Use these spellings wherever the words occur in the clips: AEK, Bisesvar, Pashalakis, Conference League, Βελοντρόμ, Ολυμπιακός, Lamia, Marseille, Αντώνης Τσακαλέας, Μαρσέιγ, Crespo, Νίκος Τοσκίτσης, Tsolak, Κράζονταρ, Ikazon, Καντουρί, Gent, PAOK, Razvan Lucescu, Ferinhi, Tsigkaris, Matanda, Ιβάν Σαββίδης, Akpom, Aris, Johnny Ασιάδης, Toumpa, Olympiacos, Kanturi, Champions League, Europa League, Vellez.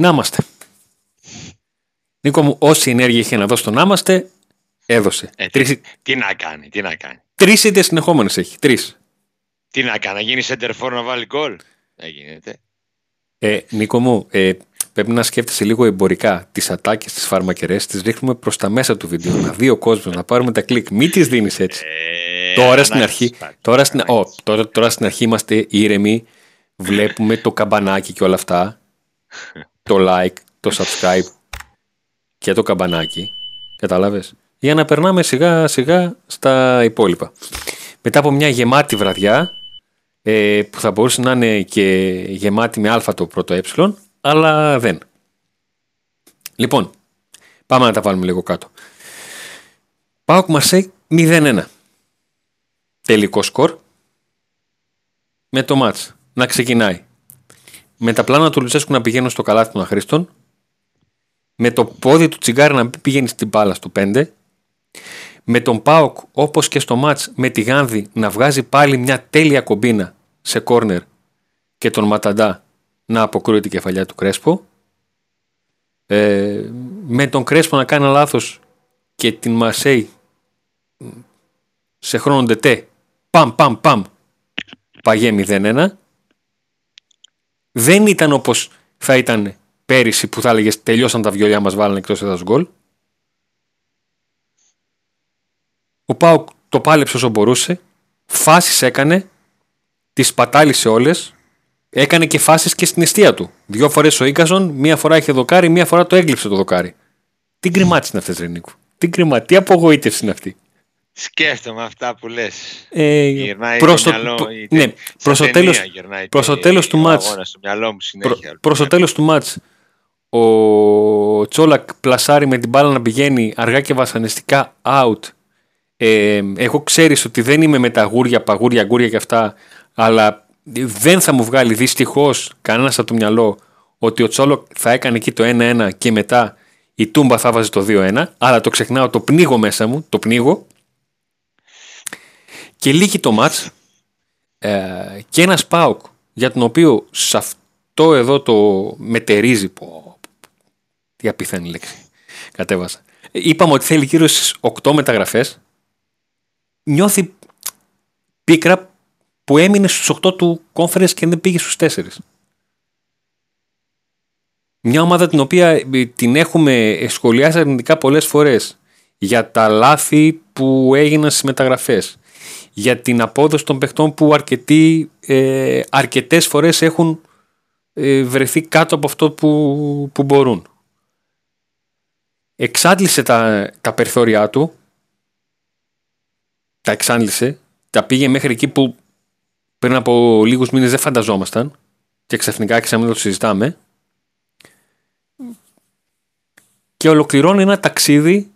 Να είμαστε. Νίκο μου, όση ενέργεια είχε να δώσει το να είμαστε, έδωσε. Τι να κάνει. Τρεις ήττες συνεχόμενες έχει. Τρεις. Τι να κάνει, να γίνει σεντερφόρ να βάλει γκολ. Δεν γίνεται. Νίκο μου, πρέπει να σκέφτεσαι λίγο εμπορικά τις ατάκες, τις φαρμακερές, τις ρίχνουμε προς τα μέσα του βίντεο. Να δει ο κόσμος, να πάρουμε τα κλικ. Μην τις δίνεις έτσι. Τώρα στην αρχή είμαστε ήρεμοι. Βλέπουμε το καμπανάκι και όλα αυτά. Το like, το subscribe και το καμπανάκι. Κατάλαβες. Για να περνάμε σιγά σιγά στα υπόλοιπα. Μετά από μια γεμάτη βραδιά, που θα μπορούσε να είναι και γεμάτη με α το πρώτο ε, αλλά δεν. Λοιπόν, πάμε να τα βάλουμε λίγο κάτω. ΠΑΟΚ Μαρσέη 0-1. Τελικό σκορ. Με το μάτς να ξεκινάει. Με τα πλάνα του Λουτσέσκου να πηγαίνουν στο καλάθι των αχρήστων. Με το πόδι του Τσιγκάρη να πηγαίνει στην μπάλα στο 5. Με τον ΠΑΟΚ, όπως και στο μάτς με τη Γάνδη, να βγάζει πάλι μια τέλεια κομπίνα σε κόρνερ και τον Ματαντά να αποκρούει την κεφαλιά του Κρέσπο. Με τον Κρέσπο να κάνει λάθος και την Μαρσέη σε χρόνο τετέ. Παμ. Παγέ 0-1. Δεν ήταν όπως θα ήταν πέρυσι που θα έλεγες τελειώσαν τα βιολιά μας, βάλανε εκτός έδρας γκολ. Ο ΠΑΟΚ το πάλεψε όσο μπορούσε, φάσεις έκανε, τις σπατάλησε όλες, έκανε και φάσεις και στην αιστεία του. 2 φορές ο Ίκαζον, 1 φορά είχε δοκάρι, 1 φορά το έγκλειψε το δοκάρι. Τι γκριμάτες είναι αυτές, ρε Νίκο. Τι απογοήτευση είναι αυτή. Σκέφτομαι αυτά που λες. Προς το τέλος του μάτς. Προς το τέλος του μάτς, ο Τsolak πλασάρει με την μπάλα να πηγαίνει αργά και βασανιστικά out. Εγώ ξέρεις ότι δεν είμαι με τα γούρια, παγούρια, γκούρια και αυτά, αλλά δεν θα μου βγάλει δυστυχώς κανένας από το μυαλό ότι ο Tsolak θα έκανε εκεί το 1-1 και μετά η Τούμπα θα βάζει το 2-1, αλλά το ξεχνάω, το πνίγω μέσα μου, και λύγει το μάτς και ένας ΠΑΟΚ για τον οποίο σε αυτό εδώ το μετερίζει, τι απίθανη λέξη κατέβασα, είπαμε ότι θέλει γύρω στις 8 μεταγραφές, νιώθει πίκρα που έμεινε στους 8 του conference και δεν πήγε στους 4. Μια ομάδα την οποία την έχουμε σχολιάσει αρνητικά πολλές φορές για τα λάθη που έγιναν στις μεταγραφές, για την απόδοση των παιχτών που αρκετές φορές έχουν βρεθεί κάτω από αυτό που μπορούν. Εξάντλησε τα περιθώριά του, τα πήγε μέχρι εκεί που πριν από λίγους μήνες δεν φανταζόμασταν και ξαφνικά ξανά το συζητάμε, και ολοκληρώνει ένα ταξίδι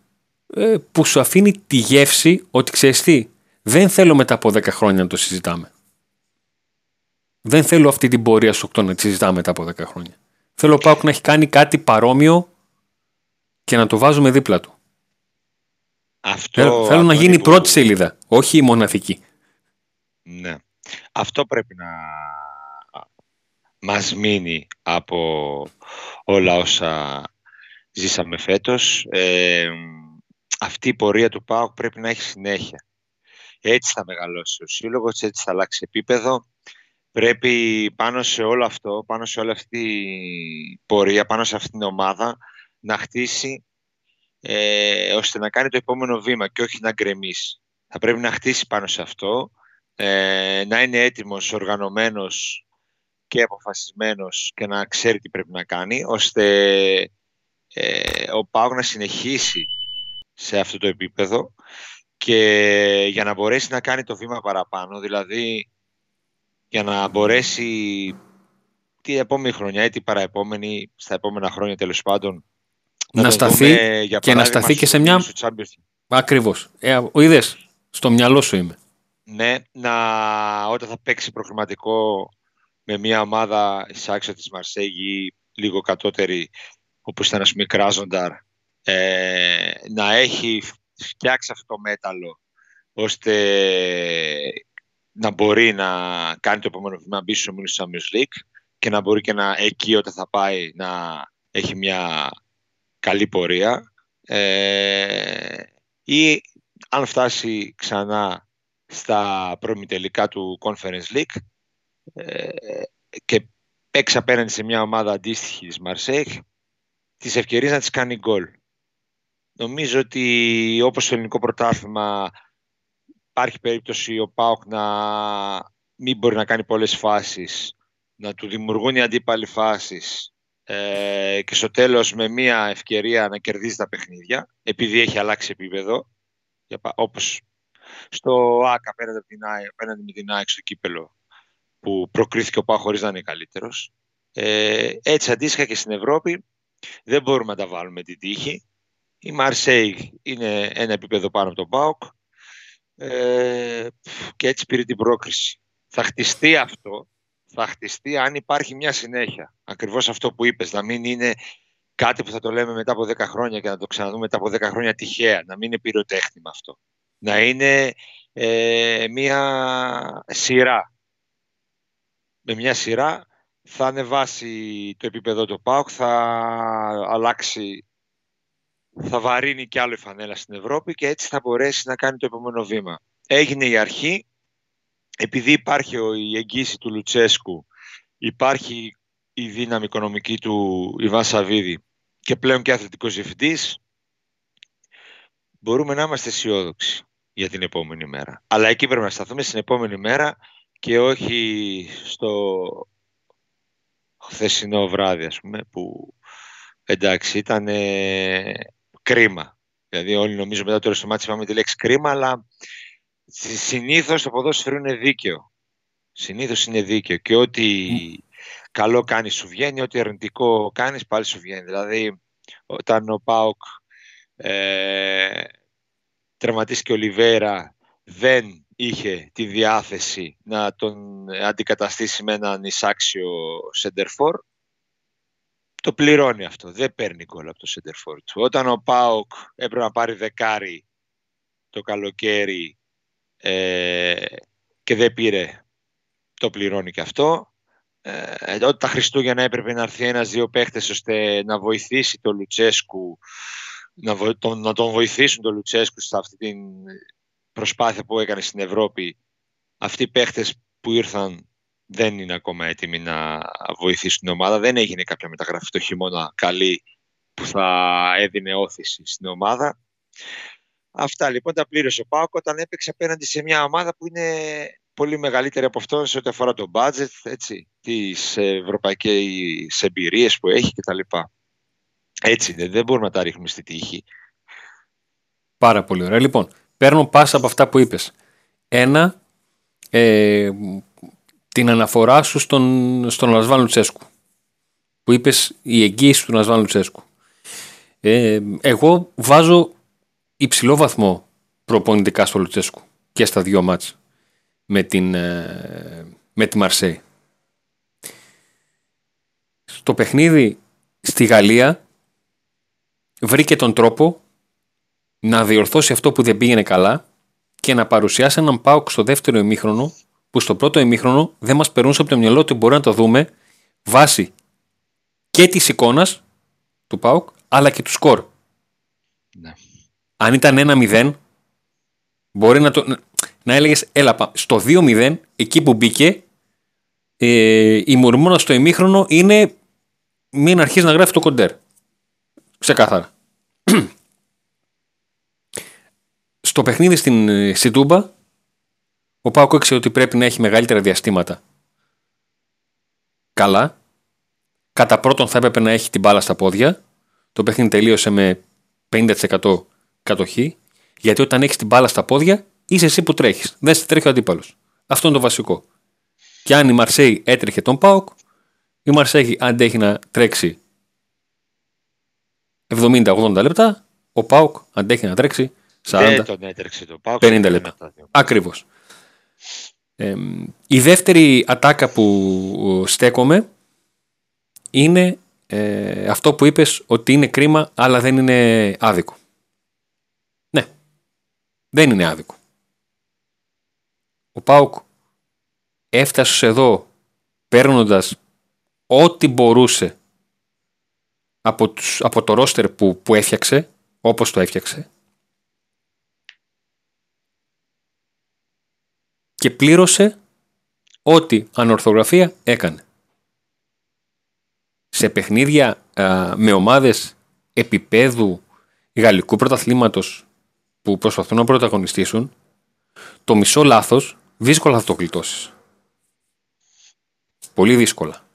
που σου αφήνει τη γεύση ότι ξέρεις τι, δεν θέλω μετά από 10 χρόνια να το συζητάμε. Δεν θέλω αυτή την πορεία σου 8 να τη συζητάμε μετά από 10 χρόνια. Θέλω ο ΠΑΟΚ να έχει κάνει κάτι παρόμοιο και να το βάζουμε δίπλα του. Θέλω να γίνει η πρώτη σελίδα, όχι η μοναδική. Ναι. Αυτό πρέπει να μας μείνει από όλα όσα ζήσαμε φέτος. Αυτή η πορεία του ΠΑΟΚ πρέπει να έχει συνέχεια. Έτσι θα μεγαλώσει ο σύλλογος, έτσι θα αλλάξει επίπεδο. Πρέπει πάνω σε όλο αυτό, πάνω σε όλη αυτή η πορεία, πάνω σε αυτήν την ομάδα να χτίσει ώστε να κάνει το επόμενο βήμα και όχι να γκρεμίσει. Θα πρέπει να χτίσει πάνω σε αυτό, να είναι έτοιμος, οργανωμένος και αποφασισμένος και να ξέρει τι πρέπει να κάνει, ώστε ο ΠΑΟΚ να συνεχίσει σε αυτό το επίπεδο και για να μπορέσει να κάνει το βήμα παραπάνω, δηλαδή για να μπορέσει την επόμενη χρονιά ή την παραεπόμενη, στα επόμενα χρόνια τέλος πάντων, να σταθεί και να σταθεί και σε μια... Ακριβώς. Ο είδες, στο μυαλό σου είμαι. Ναι, όταν θα παίξει προκριματικό με μια ομάδα εισάξια της Μαρσέγη, λίγο κατώτερη, όπως ήταν ας πούμε Κράζονταρ, να έχει φτιάξει αυτό το μέταλλο ώστε να μπορεί να κάνει το επόμενο βήμα, να μπει στους ομίλους της Champions League και να μπορεί και εκεί όταν θα πάει να έχει μια καλή πορεία, ή αν φτάσει ξανά στα προημιτελικά του Conference League και παίξει απέναντι σε μια ομάδα αντίστοιχη της Marseille, τις ευκαιρίες να τις κάνει γκολ. Νομίζω ότι όπως στο ελληνικό πρωτάθλημα υπάρχει περίπτωση ο ΠΑΟΚ να μην μπορεί να κάνει πολλές φάσεις, να του δημιουργούν οι αντίπαλοι φάσεις και στο τέλος με μια ευκαιρία να κερδίζει τα παιχνίδια, επειδή έχει αλλάξει επίπεδο, όπως στο ΑΚ απέναντι με την ΑΕΚ στο κύπελο που προκρίθηκε ο ΠΑΟΚ χωρίς να είναι καλύτερος. Έτσι αντίστοιχα και στην Ευρώπη δεν μπορούμε να τα βάλουμε την τύχη. Η Marseille είναι ένα επίπεδο πάνω από τον ΠΑΟΚ και έτσι πήρε την πρόκριση. Θα χτιστεί αυτό, θα χτιστεί αν υπάρχει μια συνέχεια. Ακριβώς αυτό που είπες, να μην είναι κάτι που θα το λέμε μετά από 10 χρόνια και να το ξαναδούμε μετά από 10 χρόνια τυχαία, να μην είναι πυροτέχνημα αυτό. Να είναι μια σειρά. Με μια σειρά θα ανεβάσει το επίπεδο του ΠΑΟΚ, θα αλλάξει, θα βαρύνει κι άλλο η φανέλα στην Ευρώπη και έτσι θα μπορέσει να κάνει το επόμενο βήμα. Έγινε η αρχή, επειδή υπάρχει η εγγύηση του Λουτσέσκου, υπάρχει η δύναμη οικονομική του Ιβάν Σαββίδη και πλέον και αθλητικός διευθυντής, μπορούμε να είμαστε αισιόδοξοι για την επόμενη μέρα. Αλλά εκεί πρέπει να σταθούμε στην επόμενη μέρα και όχι στο χθεσινό βράδυ, ας πούμε, που εντάξει, ήταν κρίμα. Δηλαδή όλοι νομίζω μετά το τέλος του μάτς είπαμε τη λέξη κρίμα, αλλά συνήθως το ποδόσφαιρο είναι δίκαιο. Συνήθως είναι δίκαιο και ό,τι καλό κάνεις σου βγαίνει, ό,τι αρνητικό κάνεις πάλι σου βγαίνει. Δηλαδή όταν ο ΠΑΟΚ τραυματίστηκε ο Λιβέρα, δεν είχε τη διάθεση να τον αντικαταστήσει με έναν εισάξιο σεντερφόρ. Το πληρώνει αυτό, δεν παίρνει γκολ από το σεντερφόρ του. Όταν ο ΠΑΟΚ έπρεπε να πάρει δεκάρι το καλοκαίρι και δεν πήρε, το πληρώνει και αυτό. Όταν τα Χριστούγεννα έπρεπε να έρθει ένας-δύο παίχτες ώστε να βοηθήσει τον Λουτσέσκου, να τον βοηθήσουν τον Λουτσέσκου σε αυτή την προσπάθεια που έκανε στην Ευρώπη, αυτοί οι παίχτες που ήρθαν δεν είναι ακόμα έτοιμοι να βοηθήσουν την ομάδα. Δεν έγινε κάποια μεταγραφή το χειμώνα καλή που θα έδινε όθηση στην ομάδα. Αυτά λοιπόν τα πλήρωσε ο ΠΑΟΚ όταν έπαιξε απέναντι σε μια ομάδα που είναι πολύ μεγαλύτερη από αυτόν σε ό,τι αφορά το μπάτζετ, τις ευρωπαϊκές εμπειρίες που έχει κτλ. Έτσι είναι, δεν μπορούμε να τα ρίχνουμε στη τύχη. Πάρα πολύ ωραία. Λοιπόν, παίρνω πάσα από αυτά που είπες. Ένα, την αναφορά σου στον Razvan Lucescu, που είπες η εγγύηση του Razvan Lucescu. Εγώ βάζω υψηλό βαθμό προπονητικά στο Λουτσέσκου και στα δύο μάτς με τη Marseille. Στο παιχνίδι στη Γαλλία βρήκε τον τρόπο να διορθώσει αυτό που δεν πήγαινε καλά και να παρουσιάσει έναν ΠΑΟΚ στο δεύτερο ημίχρονο που στο πρώτο ημίχρονο δεν μας περνούσε από το μυαλό ότι μπορεί να το δούμε βάσει και της εικόνας του ΠΑΟΚ αλλά και του σκορ. Ναι. Αν ήταν 1-0 μπορεί να έλεγες έλα πάμε. Στο 2-0 εκεί που μπήκε η μουρμόνα στο ημίχρονο είναι μην αρχίσει να γράφει το κοντέρ. Ξεκάθαρα. Στο παιχνίδι στην Τούμπα ο ΠΑΟΚ έξερε ότι πρέπει να έχει μεγαλύτερα διαστήματα. Καλά. Κατά πρώτον θα έπρεπε να έχει την μπάλα στα πόδια. Το παιχνίδι τελείωσε με 50% κατοχή, γιατί όταν έχεις την μπάλα στα πόδια είσαι εσύ που τρέχεις, δεν σε τρέχει ο αντίπαλος. Αυτό είναι το βασικό. Και αν η Marseille έτρεχε τον ΠΑΟΚ, η Marseille αντέχει να τρέξει 70-80 λεπτά, ο ΠΑΟΚ αντέχει να τρέξει 40-50 λεπτά. Ακριβώς. Η δεύτερη ατάκα που στέκομαι είναι αυτό που είπες ότι είναι κρίμα αλλά δεν είναι άδικο. Δεν είναι άδικο. Ο ΠΑΟΚ έφτασε εδώ παίρνοντας ό,τι μπορούσε από το roster που έφτιαξε, όπως το έφτιαξε, και πλήρωσε ό,τι ανορθογραφία έκανε. Σε παιχνίδια με ομάδες επίπεδου γαλλικού πρωταθλήματος που προσπαθούν να πρωταγωνιστήσουν, το μισό λάθος δύσκολα θα το γλιτώσεις. Πολύ δύσκολα.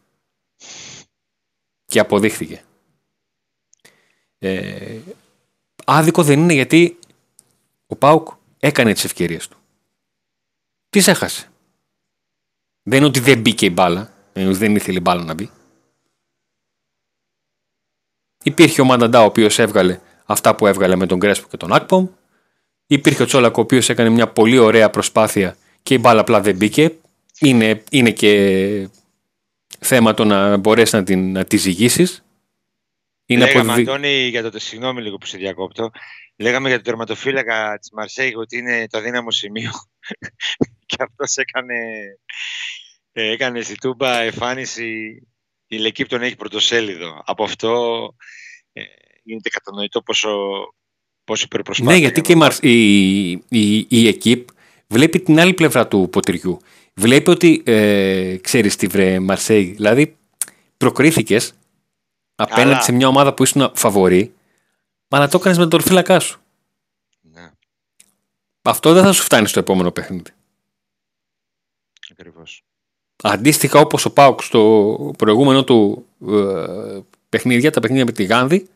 Και αποδείχθηκε. Άδικο δεν είναι, γιατί ο ΠΑΟΚ έκανε τις ευκαιρίες του. Τις έχασε. Δεν είναι ότι δεν μπήκε η μπάλα, δεν ήθελε η μπάλα να μπει. Υπήρχε ο Ματαντά, ο οποίος έβγαλε αυτά που έβγαλε με τον Κρέσπο και τον Ακπομ. Υπήρχε ο Τsolak, ο οποίος έκανε μια πολύ ωραία προσπάθεια και η μπάλα απλά δεν μπήκε. Είναι και θέμα το να μπορέσει να τη ζυγίσεις. Λέγαμε, Αντώνη, για το... Συγγνώμη λίγο που σε διακόπτω. Λέγαμε για τον τερματοφύλακα της Μαρσέιγ ότι είναι το αδύναμο σημείο. Και αυτός έκανε στη Τούμπα εμφάνιση. Η Λεκύπ τον έχει πρωτοσέλιδο. Από αυτό γίνεται κατανοητό πόσο υπερπροσπάθεια. Ναι, γιατί και η Εκύπ βλέπει την άλλη πλευρά του ποτηριού. Βλέπει ότι ξέρεις τι, βρε Μαρσέι, δηλαδή προκρίθηκες απέναντι σε μια ομάδα που ήσουν φαβορή, μα να το έκανες με τον φύλακά σου. Ναι. Αυτό δεν θα σου φτάνει στο επόμενο παιχνίδι. Ακριβώς. Αντίστοιχα, όπως ο ΠΑΟΚ στο προηγούμενο του παιχνίδια, τα παιχνίδια με τη Γάνδη,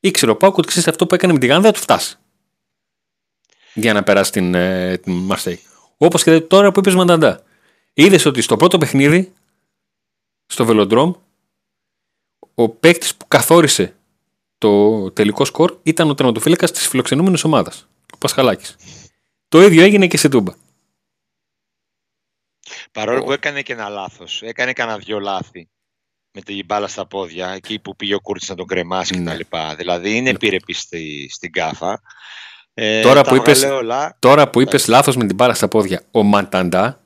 ήξερε ο ΠΑΟΚ ότι αυτό που έκανε με τη Γάνδη θα του φτάσει για να περάσει την Μαρσέη. Όπως και τώρα που είπες Μανταντά. Είδες ότι στο πρώτο παιχνίδι, στο Βελοντρόμ, ο παίκτης που καθόρισε το τελικό σκορ ήταν ο τερματοφύλακας της φιλοξενούμενης ομάδας, ο Πασχαλάκης. Το ίδιο έγινε και σε Τούμπα. Παρόλο που έκανε και ένα λάθος, έκανε κανένα δυο λάθη με την μπάλα στα πόδια, εκεί που πήγε ο Κούρτης να τον κρεμάσει και τα λοιπά. Δηλαδή είναι επιρρεπή στην κάφα. Τώρα που είπες λάθος με την μπάλα στα πόδια, ο Ματαντά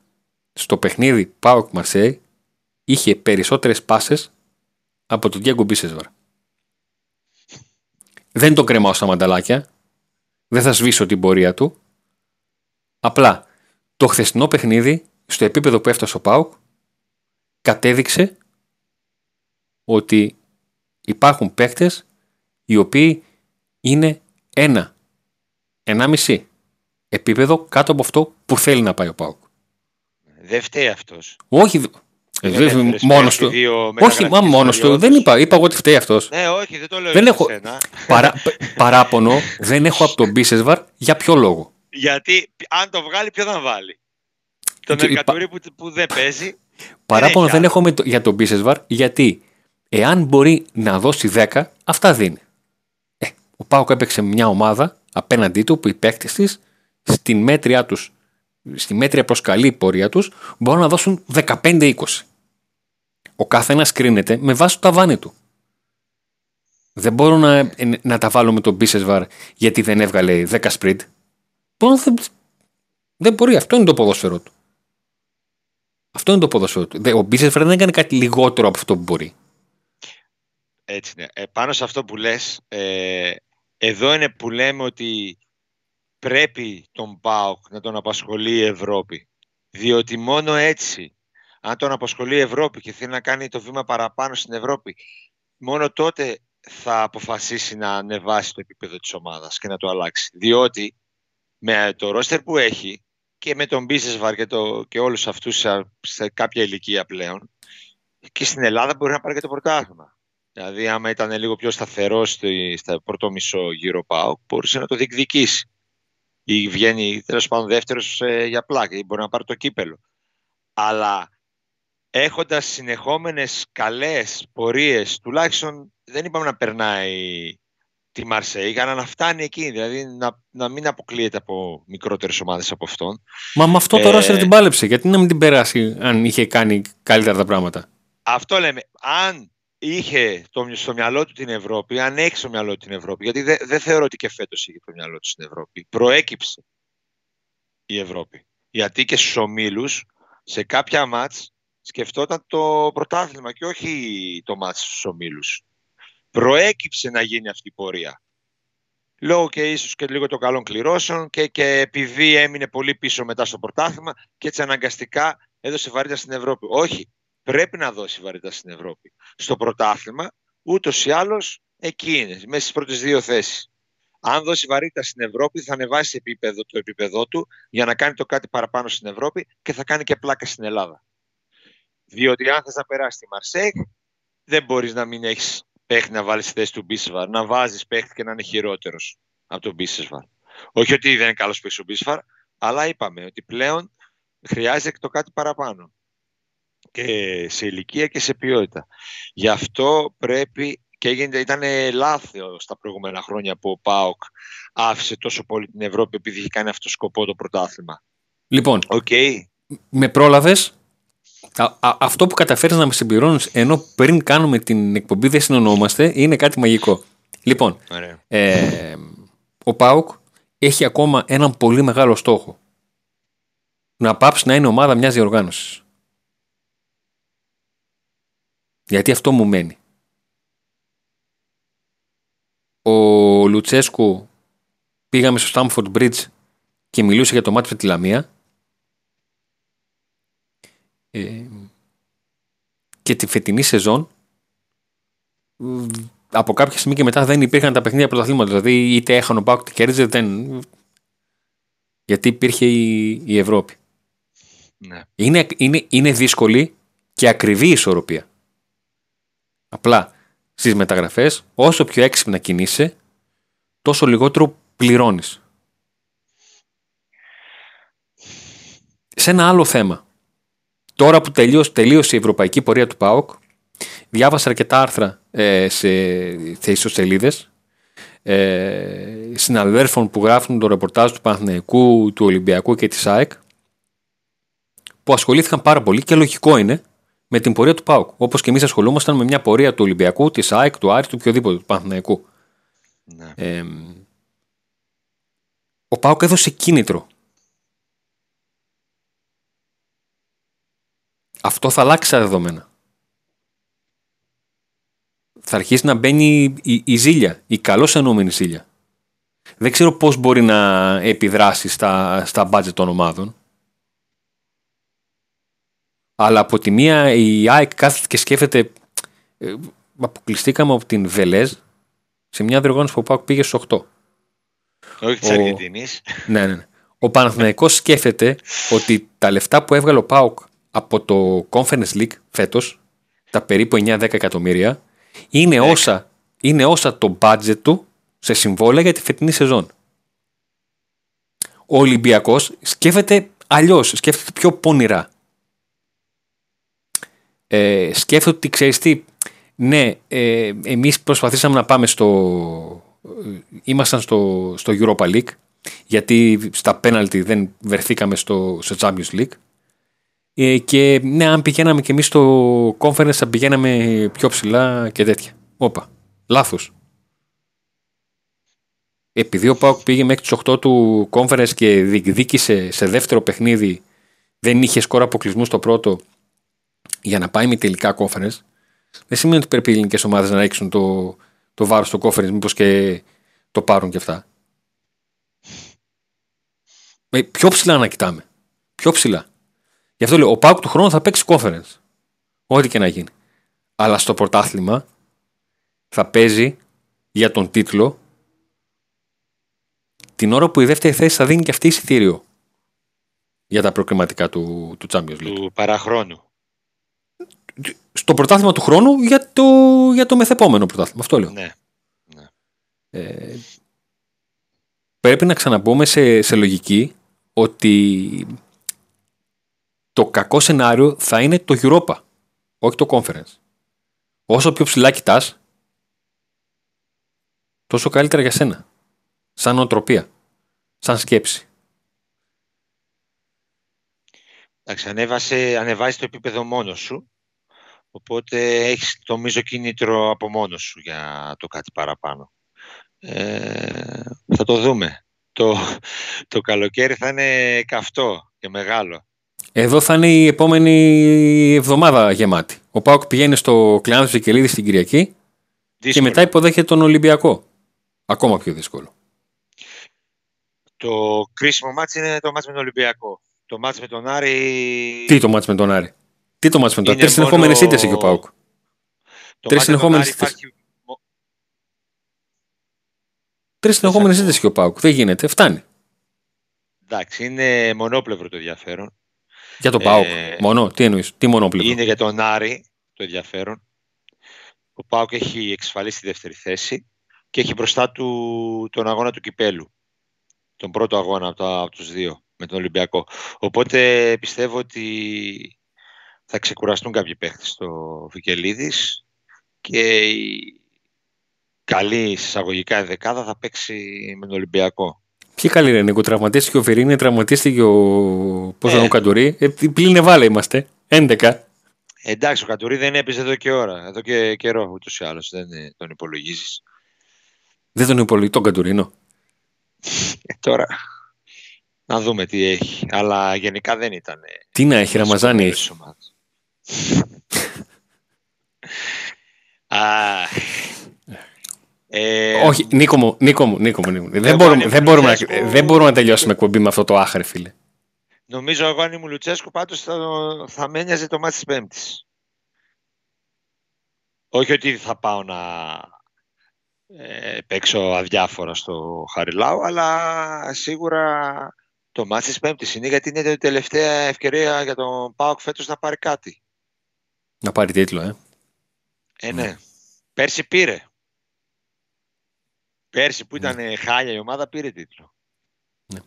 στο παιχνίδι ΠΑΟΚ Μαρσέι είχε περισσότερες πάσες από τον Διαγκομπή Σεζόρ. Δεν τον κρεμάω στα μανταλάκια, δεν θα σβήσω την πορεία του. Απλά το χθεσινό παιχνίδι, στο επίπεδο που έφτασε ο ΠΑΟΚ, κατέδειξε ότι υπάρχουν παίκτες οι οποίοι είναι 1,5 επίπεδο κάτω από αυτό που θέλει να πάει ο ΠΑΟΚ. Δεν φταίει αυτός. Όχι, μόνος του. Όχι, μα μόνος του. Δεν είπα εγώ ότι φταίει αυτός. Ναι, όχι, δεν το λέω. Δεν έχω παράπονο, δεν έχω από τον Bisesvar. Για ποιο λόγο? Γιατί αν το βγάλει, ποιο θα βάλει? Τον Καντουρί που δεν παίζει. Παράπονο δεν έχω για τον Bisesvar, γιατί εάν μπορεί να δώσει 10, αυτά δίνει. Ο ΠΑΟΚ έπαιξε μια ομάδα απέναντί του που οι παίκτες της στη μέτρια προς καλή πορεία τους μπορούν να δώσουν 15-20. Ο καθένας κρίνεται με βάση το ταβάνι του. Δεν μπορώ να τα βάλω με τον Bisesvar γιατί δεν έβγαλε 10 σπριντ. Δεν μπορεί, αυτό είναι το ποδόσφαιρό του. Αυτό είναι το ποδόσφαιρό του. Ο Bisesvar δεν έκανε κάτι λιγότερο από αυτό που μπορεί. Έτσι είναι. Πάνω σε αυτό που λες, εδώ είναι που λέμε ότι πρέπει τον ΠΑΟΚ να τον απασχολεί η Ευρώπη. Διότι μόνο έτσι, αν τον απασχολεί η Ευρώπη και θέλει να κάνει το βήμα παραπάνω στην Ευρώπη, μόνο τότε θα αποφασίσει να ανεβάσει το επίπεδο της ομάδας και να το αλλάξει. Διότι με το ρόστερ που έχει και με τον Bisesvar και όλους αυτούς σε κάποια ηλικία πλέον, και στην Ελλάδα μπορεί να πάρει και το πρωτάθλημα. Δηλαδή, άμα ήταν λίγο πιο σταθερό στα πρώτο μισό γύρω ΠΑΟΚ, μπορούσε να το διεκδικήσει. Ή βγαίνει τέλος πάντων δεύτερος για πλάκα, ή μπορεί να πάρει το κύπελο. Αλλά έχοντας συνεχόμενες καλές πορείες, τουλάχιστον δεν είπαμε να περνάει τη Μαρσέη, αλλά να φτάνει εκεί. Δηλαδή να μην αποκλείεται από μικρότερες ομάδες από αυτόν. Μα με αυτό το ρόστερ την πάλεψε. Γιατί να μην την περάσει, αν είχε κάνει καλύτερα τα πράγματα? Αυτό λέμε. Αν είχε στο μυαλό του την Ευρώπη, αν έχει στο μυαλό του την Ευρώπη, γιατί δεν θεωρώ ότι και φέτος είχε το μυαλό του στην Ευρώπη. Προέκυψε η Ευρώπη. Γιατί και στους ομίλους, σε κάποια μάτς, σκεφτόταν το πρωτάθλημα και όχι το μάτς στους ομίλους. προέκυψε να γίνει αυτή η πορεία. Λόγω και ίσως και λίγο των καλών κληρώσεων και επειδή έμεινε πολύ πίσω μετά στο πρωτάθλημα και έτσι αναγκαστικά έδωσε βαρύτητα στην Ευρώπη. Όχι, πρέπει να δώσει βαρύτητα στην Ευρώπη. Στο πρωτάθλημα, ούτως ή άλλως, εκεί είναι, μέσα στις πρώτες δύο θέσεις. Αν δώσει βαρύτητα στην Ευρώπη, θα ανεβάσει το επίπεδό του για να κάνει το κάτι παραπάνω στην Ευρώπη και θα κάνει και πλάκα στην Ελλάδα. Διότι αν θες να περάσει τη Μαρσέγ, δεν μπορείς να μην έχεις παίχτη να βάλεις στη θέση του Bisesvar, να βάζεις παίχτη και να είναι χειρότερος από τον Bisesvar. Όχι ότι δεν είναι καλός παίχτης ο Bisesvar, αλλά είπαμε ότι πλέον χρειάζεται το κάτι παραπάνω. Και σε ηλικία και σε ποιότητα. Γι' αυτό πρέπει. Και ήταν λάθος τα προηγούμενα χρόνια που ο ΠΑΟΚ άφησε τόσο πολύ την Ευρώπη επειδή είχε κάνει αυτό το σκοπό το πρωτάθλημα. Λοιπόν, okay. Με πρόλαβες. Αυτό που καταφέρεις να με συμπληρώνεις ενώ πριν κάνουμε την εκπομπή δεν συνεννοούμαστε είναι κάτι μαγικό. Λοιπόν, ο ΠΑΟΚ έχει ακόμα έναν πολύ μεγάλο στόχο. Να πάψει να είναι ομάδα μιας διοργάνωσης. Γιατί αυτό μου μένει. Ο Λουτσέσκου πήγαμε στο Stamford Bridge και μιλούσε για το μάτι με τη Λαμία και τη φετινή σεζόν από κάποια στιγμή και μετά δεν υπήρχαν τα παιχνίδια πρωταθλήματος, δηλαδή είτε έχανε ο ΠΑΟΚ είτε κέρδιζε, γιατί υπήρχε η Ευρώπη. Ναι. Είναι δύσκολη και ακριβή η ισορροπία. Απλά στις μεταγραφές, όσο πιο έξυπνα κινείσαι, τόσο λιγότερο πληρώνεις. Σε ένα άλλο θέμα, τώρα που τελείωσε η ευρωπαϊκή πορεία του ΠΑΟΚ, διάβασα αρκετά άρθρα σε ιστοσελίδες συναδέλφων που γράφουν το ρεπορτάζ του Παναθηναϊκού, του Ολυμπιακού και της ΑΕΚ, που ασχολήθηκαν πάρα πολύ και λογικό είναι με την πορεία του ΠΑΟΚ. Όπως και εμείς ασχολούμασταν με μια πορεία του Ολυμπιακού, της ΑΕΚ, του Άρη, του οποιοδήποτε, του Παναθηναϊκού. Ναι. Ο ΠΑΟΚ έδωσε κίνητρο. Αυτό θα αλλάξει τα δεδομένα. Θα αρχίσει να μπαίνει η ζήλια, η καλώς εννοούμενη ζήλια. Δεν ξέρω πώς μπορεί να επιδράσει στα μπάτζετ των ομάδων. Αλλά από τη μία η ΑΕΚ κάθεται και σκέφτεται αποκλειστήκαμε από την Βελέζ σε μια διοργάνωση που ο ΠΑΟΚ πήγε στους 8. Όχι της Αργεντινής. Ναι. Ο Παναθηναϊκός σκέφτεται ότι τα λεφτά που έβγαλε ο ΠΑΟΚ από το Conference League φέτος, τα περίπου 9-10 εκατομμύρια, είναι όσα το budget του σε συμβόλαια για τη φετινή σεζόν. Ο Ολυμπιακός σκέφτεται αλλιώς, σκέφτεται πιο πονηρά. Σκέφτομαι ότι ξέρεις τι, ναι, εμείς προσπαθήσαμε να πάμε ήμασταν στο Europa League, γιατί στα πέναλτι δεν βρεθήκαμε στο Champions League και ναι, αν πηγαίναμε και εμείς στο Conference θα πηγαίναμε πιο ψηλά και τέτοια. Όπα, λάθος. Επειδή ο ΠΑΟΚ πήγε μέχρι τις 8 του Conference και διεκδίκησε σε δεύτερο παιχνίδι, δεν είχε σκορ αποκλεισμού στο πρώτο για να πάει με τελικά Conference, δεν σημαίνει ότι πρέπει οι ελληνικές ομάδες να ρίξουν το βάρος στο Conference, μήπως και το πάρουν και αυτά. Πιο ψηλά να κοιτάμε. Πιο ψηλά. Γι' αυτό λέω, ο ΠΑΟΚ του χρόνου θα παίξει Conference. Ό,τι και να γίνει. Αλλά στο πρωτάθλημα θα παίζει για τον τίτλο την ώρα που η δεύτερη θέση θα δίνει και αυτή εισιτήριο για τα προκριματικά του Champions League. Του παραχρόνου. Στο πρωτάθλημα του χρόνου για το μεθεπόμενο πρωτάθλημα. Αυτό λέω. Ναι. Πρέπει να ξαναμπούμε σε λογική ότι το κακό σενάριο θα είναι το Europa, όχι το Conference. Όσο πιο ψηλά κοιτάς, τόσο καλύτερα για σένα. Σαν νοοτροπία, σαν σκέψη. Εντάξει, ανεβάζει το επίπεδο μόνος σου. Οπότε έχεις το μείζο κίνητρο από μόνος σου για το κάτι παραπάνω. Θα το δούμε. Το καλοκαίρι θα είναι καυτό και μεγάλο. Εδώ θα είναι η επόμενη εβδομάδα γεμάτη. Ο ΠΑΟΚ πηγαίνει στο Klandzi Kailidi στην Κυριακή. Δύσκολο. Και μετά υποδέχεται τον Ολυμπιακό. Ακόμα πιο δύσκολο. Το κρίσιμο μάτς είναι το μάτς με τον Ολυμπιακό. Το μάτς με τον Άρη. Τι το μάτς με τον Άρη? Τι το μάτς με τον Άρη? Τρεις συνεχόμενες ήττες εκεί ο ΠΑΟΚ. Τρεις συνεχόμενες ήττες εκεί ο ΠΑΟΚ. Δεν γίνεται. Φτάνει. Εντάξει, είναι μονόπλευρο το ενδιαφέρον. Για τον ΠΑΟΚ. Μόνο. Τι εννοείς? Τι μονόπλευρο? Είναι για τον Άρη το ενδιαφέρον. Ο ΠΑΟΚ έχει εξασφαλίσει τη δεύτερη θέση και έχει μπροστά του τον αγώνα του Κυπέλου. Τον πρώτο αγώνα από τους δύο με τον Ολυμπιακό. Οπότε πιστεύω ότι θα ξεκουραστούν κάποιοι παίχτες στο Βικελίδης και η καλή εισαγωγικά ενδεκάδα θα παίξει με τον Ολυμπιακό. Ποιοι καλή είναι, Νίκο? Τραυματίστηκε ο Φερίνη, τραυματίστηκε ο Καντουρί. Πλήνε βάλε είμαστε. 11. Εντάξει, ο Καντουρί δεν έπαιζε εδώ και ώρα. Εδώ και καιρό ούτως ή άλλως. Δεν τον υπολογίζεις. Δεν τον υπολογίζει τον Καντουρίνο. Τώρα να δούμε τι έχει. Αλλά γενικά δεν ήταν. Τι να έχει, Ραμαζάνι έχει. Όχι, Νίκο μου. Δεν μπορούμε να τελειώσουμε εκπομπή με αυτό το άχρη, φίλε. Νομίζω εγώ, αν ήμουν Λουτσέσκου, πάντως θα με ένοιαζε το μάτι της Πέμπτης. Όχι ότι θα πάω να παίξω αδιάφορα στο Χαριλάου, αλλά σίγουρα το μάτς της Πέμπτης είναι, γιατί είναι η τελευταία ευκαιρία για τον ΠΑΟΚ φέτος να πάρει κάτι. Να πάρει τίτλο, ναι. Πέρσι πήρε. Πέρσι που ήταν χάλια η ομάδα, πήρε τίτλο. Ναι.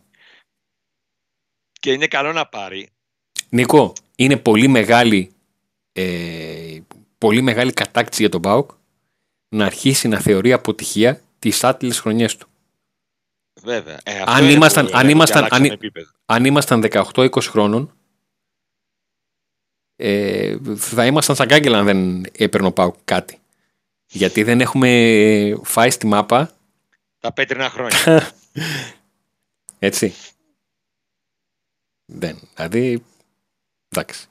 Και είναι καλό να πάρει. Νίκο, είναι πολύ μεγάλη κατάκτηση για τον ΠΑΟΚ να αρχίσει να θεωρεί αποτυχία τις άτλιες χρονιές του. Βέβαια. Αν ήμασταν 18-20 χρόνων, θα ήμασταν σαν κάγκελα αν δεν έπαιρνε ο ΠΑΟΚ κάτι. Γιατί δεν έχουμε φάει στη μάπα τα πέτρινα χρόνια. Έτσι. Δηλαδή, εντάξει.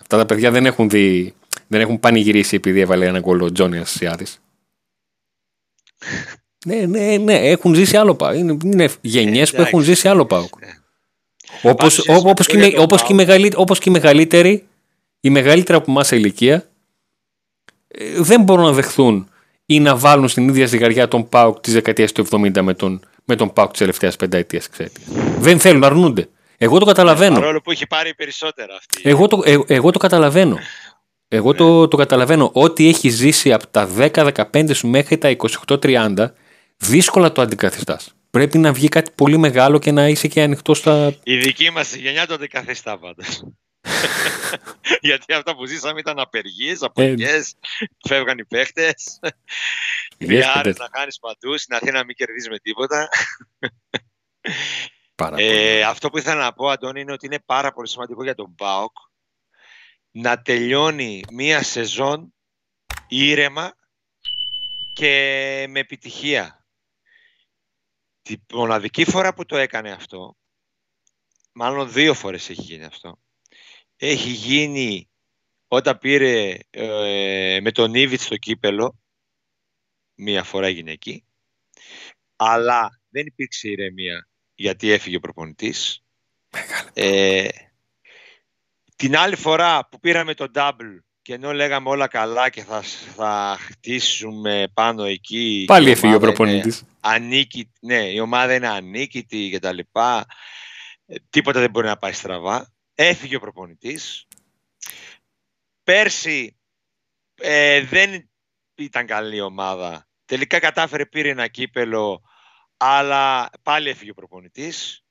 Αυτά τα παιδιά δεν έχουν δει. Δεν έχουν πανηγυρίσει επειδή έβαλε ένα γκολ ο Johnny Ασιάδης. Ναι, έχουν ζήσει άλλο ΠΑΟΚ. Είναι γενιές που έχουν ζήσει άλλο ΠΑΟΚ. Όπως και οι μεγαλύτερα από εμάς σε ηλικία, δεν μπορούν να δεχθούν ή να βάλουν στην ίδια ζυγαριά τον ΠΑΟΚ της δεκαετίας του 70 με τον ΠΑΟΚ της τελευταίας πενταετίας. Δεν θέλουν, αρνούνται. Εγώ το καταλαβαίνω. Παρόλο που έχει πάρει περισσότερα αυτή. Εγώ το καταλαβαίνω. Εγώ το καταλαβαίνω. Ό,τι έχει ζήσει από τα 10-15 σου μέχρι τα 28-30, δύσκολα το αντικαθιστάς. Πρέπει να βγει κάτι πολύ μεγάλο και να είσαι και ανοιχτός στα. Η δική μας γενιά το αντικαθιστά πάντως. Γιατί αυτά που ζήσαμε ήταν απεργίες, απεργίες, φεύγαν οι παίχτες. Χρειάζεται να χάνεις παντού, στην Αθήνα μην κερδίζεις με τίποτα. Αυτό που ήθελα να πω, Αντώνη, είναι ότι είναι πάρα πολύ σημαντικό για τον ΠΑΟΚ να τελειώνει μία σεζόν ήρεμα και με επιτυχία. Τη μοναδική φορά που το έκανε αυτό, μάλλον δύο φορές έχει γίνει αυτό, έχει γίνει όταν πήρε με τον Hibit στο κύπελο, μία φορά έγινε εκεί, αλλά δεν υπήρξε ηρεμία γιατί έφυγε ο προπονητής. Την άλλη φορά που πήραμε το double και ενώ λέγαμε όλα καλά και θα χτίσουμε πάνω εκεί. Πάλι έφυγε ο προπονητής. Ναι, η ομάδα είναι ανίκητη και τα λοιπά. Τίποτα δεν μπορεί να πάει στραβά. Έφυγε ο προπονητής. Πέρσι δεν ήταν καλή η ομάδα. Τελικά κατάφερε, πήρε ένα κύπελο, αλλά πάλι έφυγε ο προπονητής.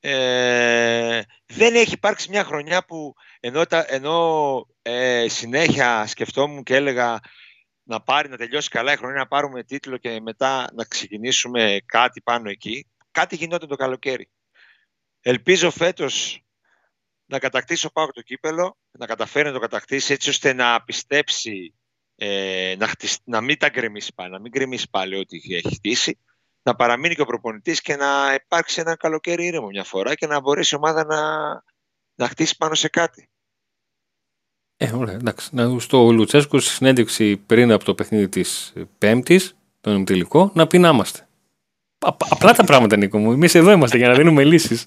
Δεν έχει υπάρξει μια χρονιά που ενώ συνέχεια σκεφτόμουν και έλεγα να τελειώσει καλά η χρονιά, να πάρουμε τίτλο και μετά να ξεκινήσουμε κάτι πάνω εκεί. Κάτι γινόταν το καλοκαίρι. Ελπίζω φέτος να κατακτήσει ο ΠΑΟΚ το κύπελο, να καταφέρει να το κατακτήσει, έτσι ώστε να πιστέψει, να μην τα γκρεμίσει πάλι, να μην γκρεμίσει πάλι ό,τι έχει χτίσει, να παραμείνει και ο προπονητής και να υπάρξει ένα καλοκαίρι ήρεμο μια φορά και να μπορέσει η ομάδα να χτίσει πάνω σε κάτι. Ωραία, εντάξει. Στο Λουτσέσκου στη συνέντευξη πριν από το παιχνίδι της Πέμπτης, τον ημιτελικό, να πει να είμαστε. Απλά τα πράγματα, Νίκο μου. Εμείς εδώ είμαστε για να δίνουμε λύσεις.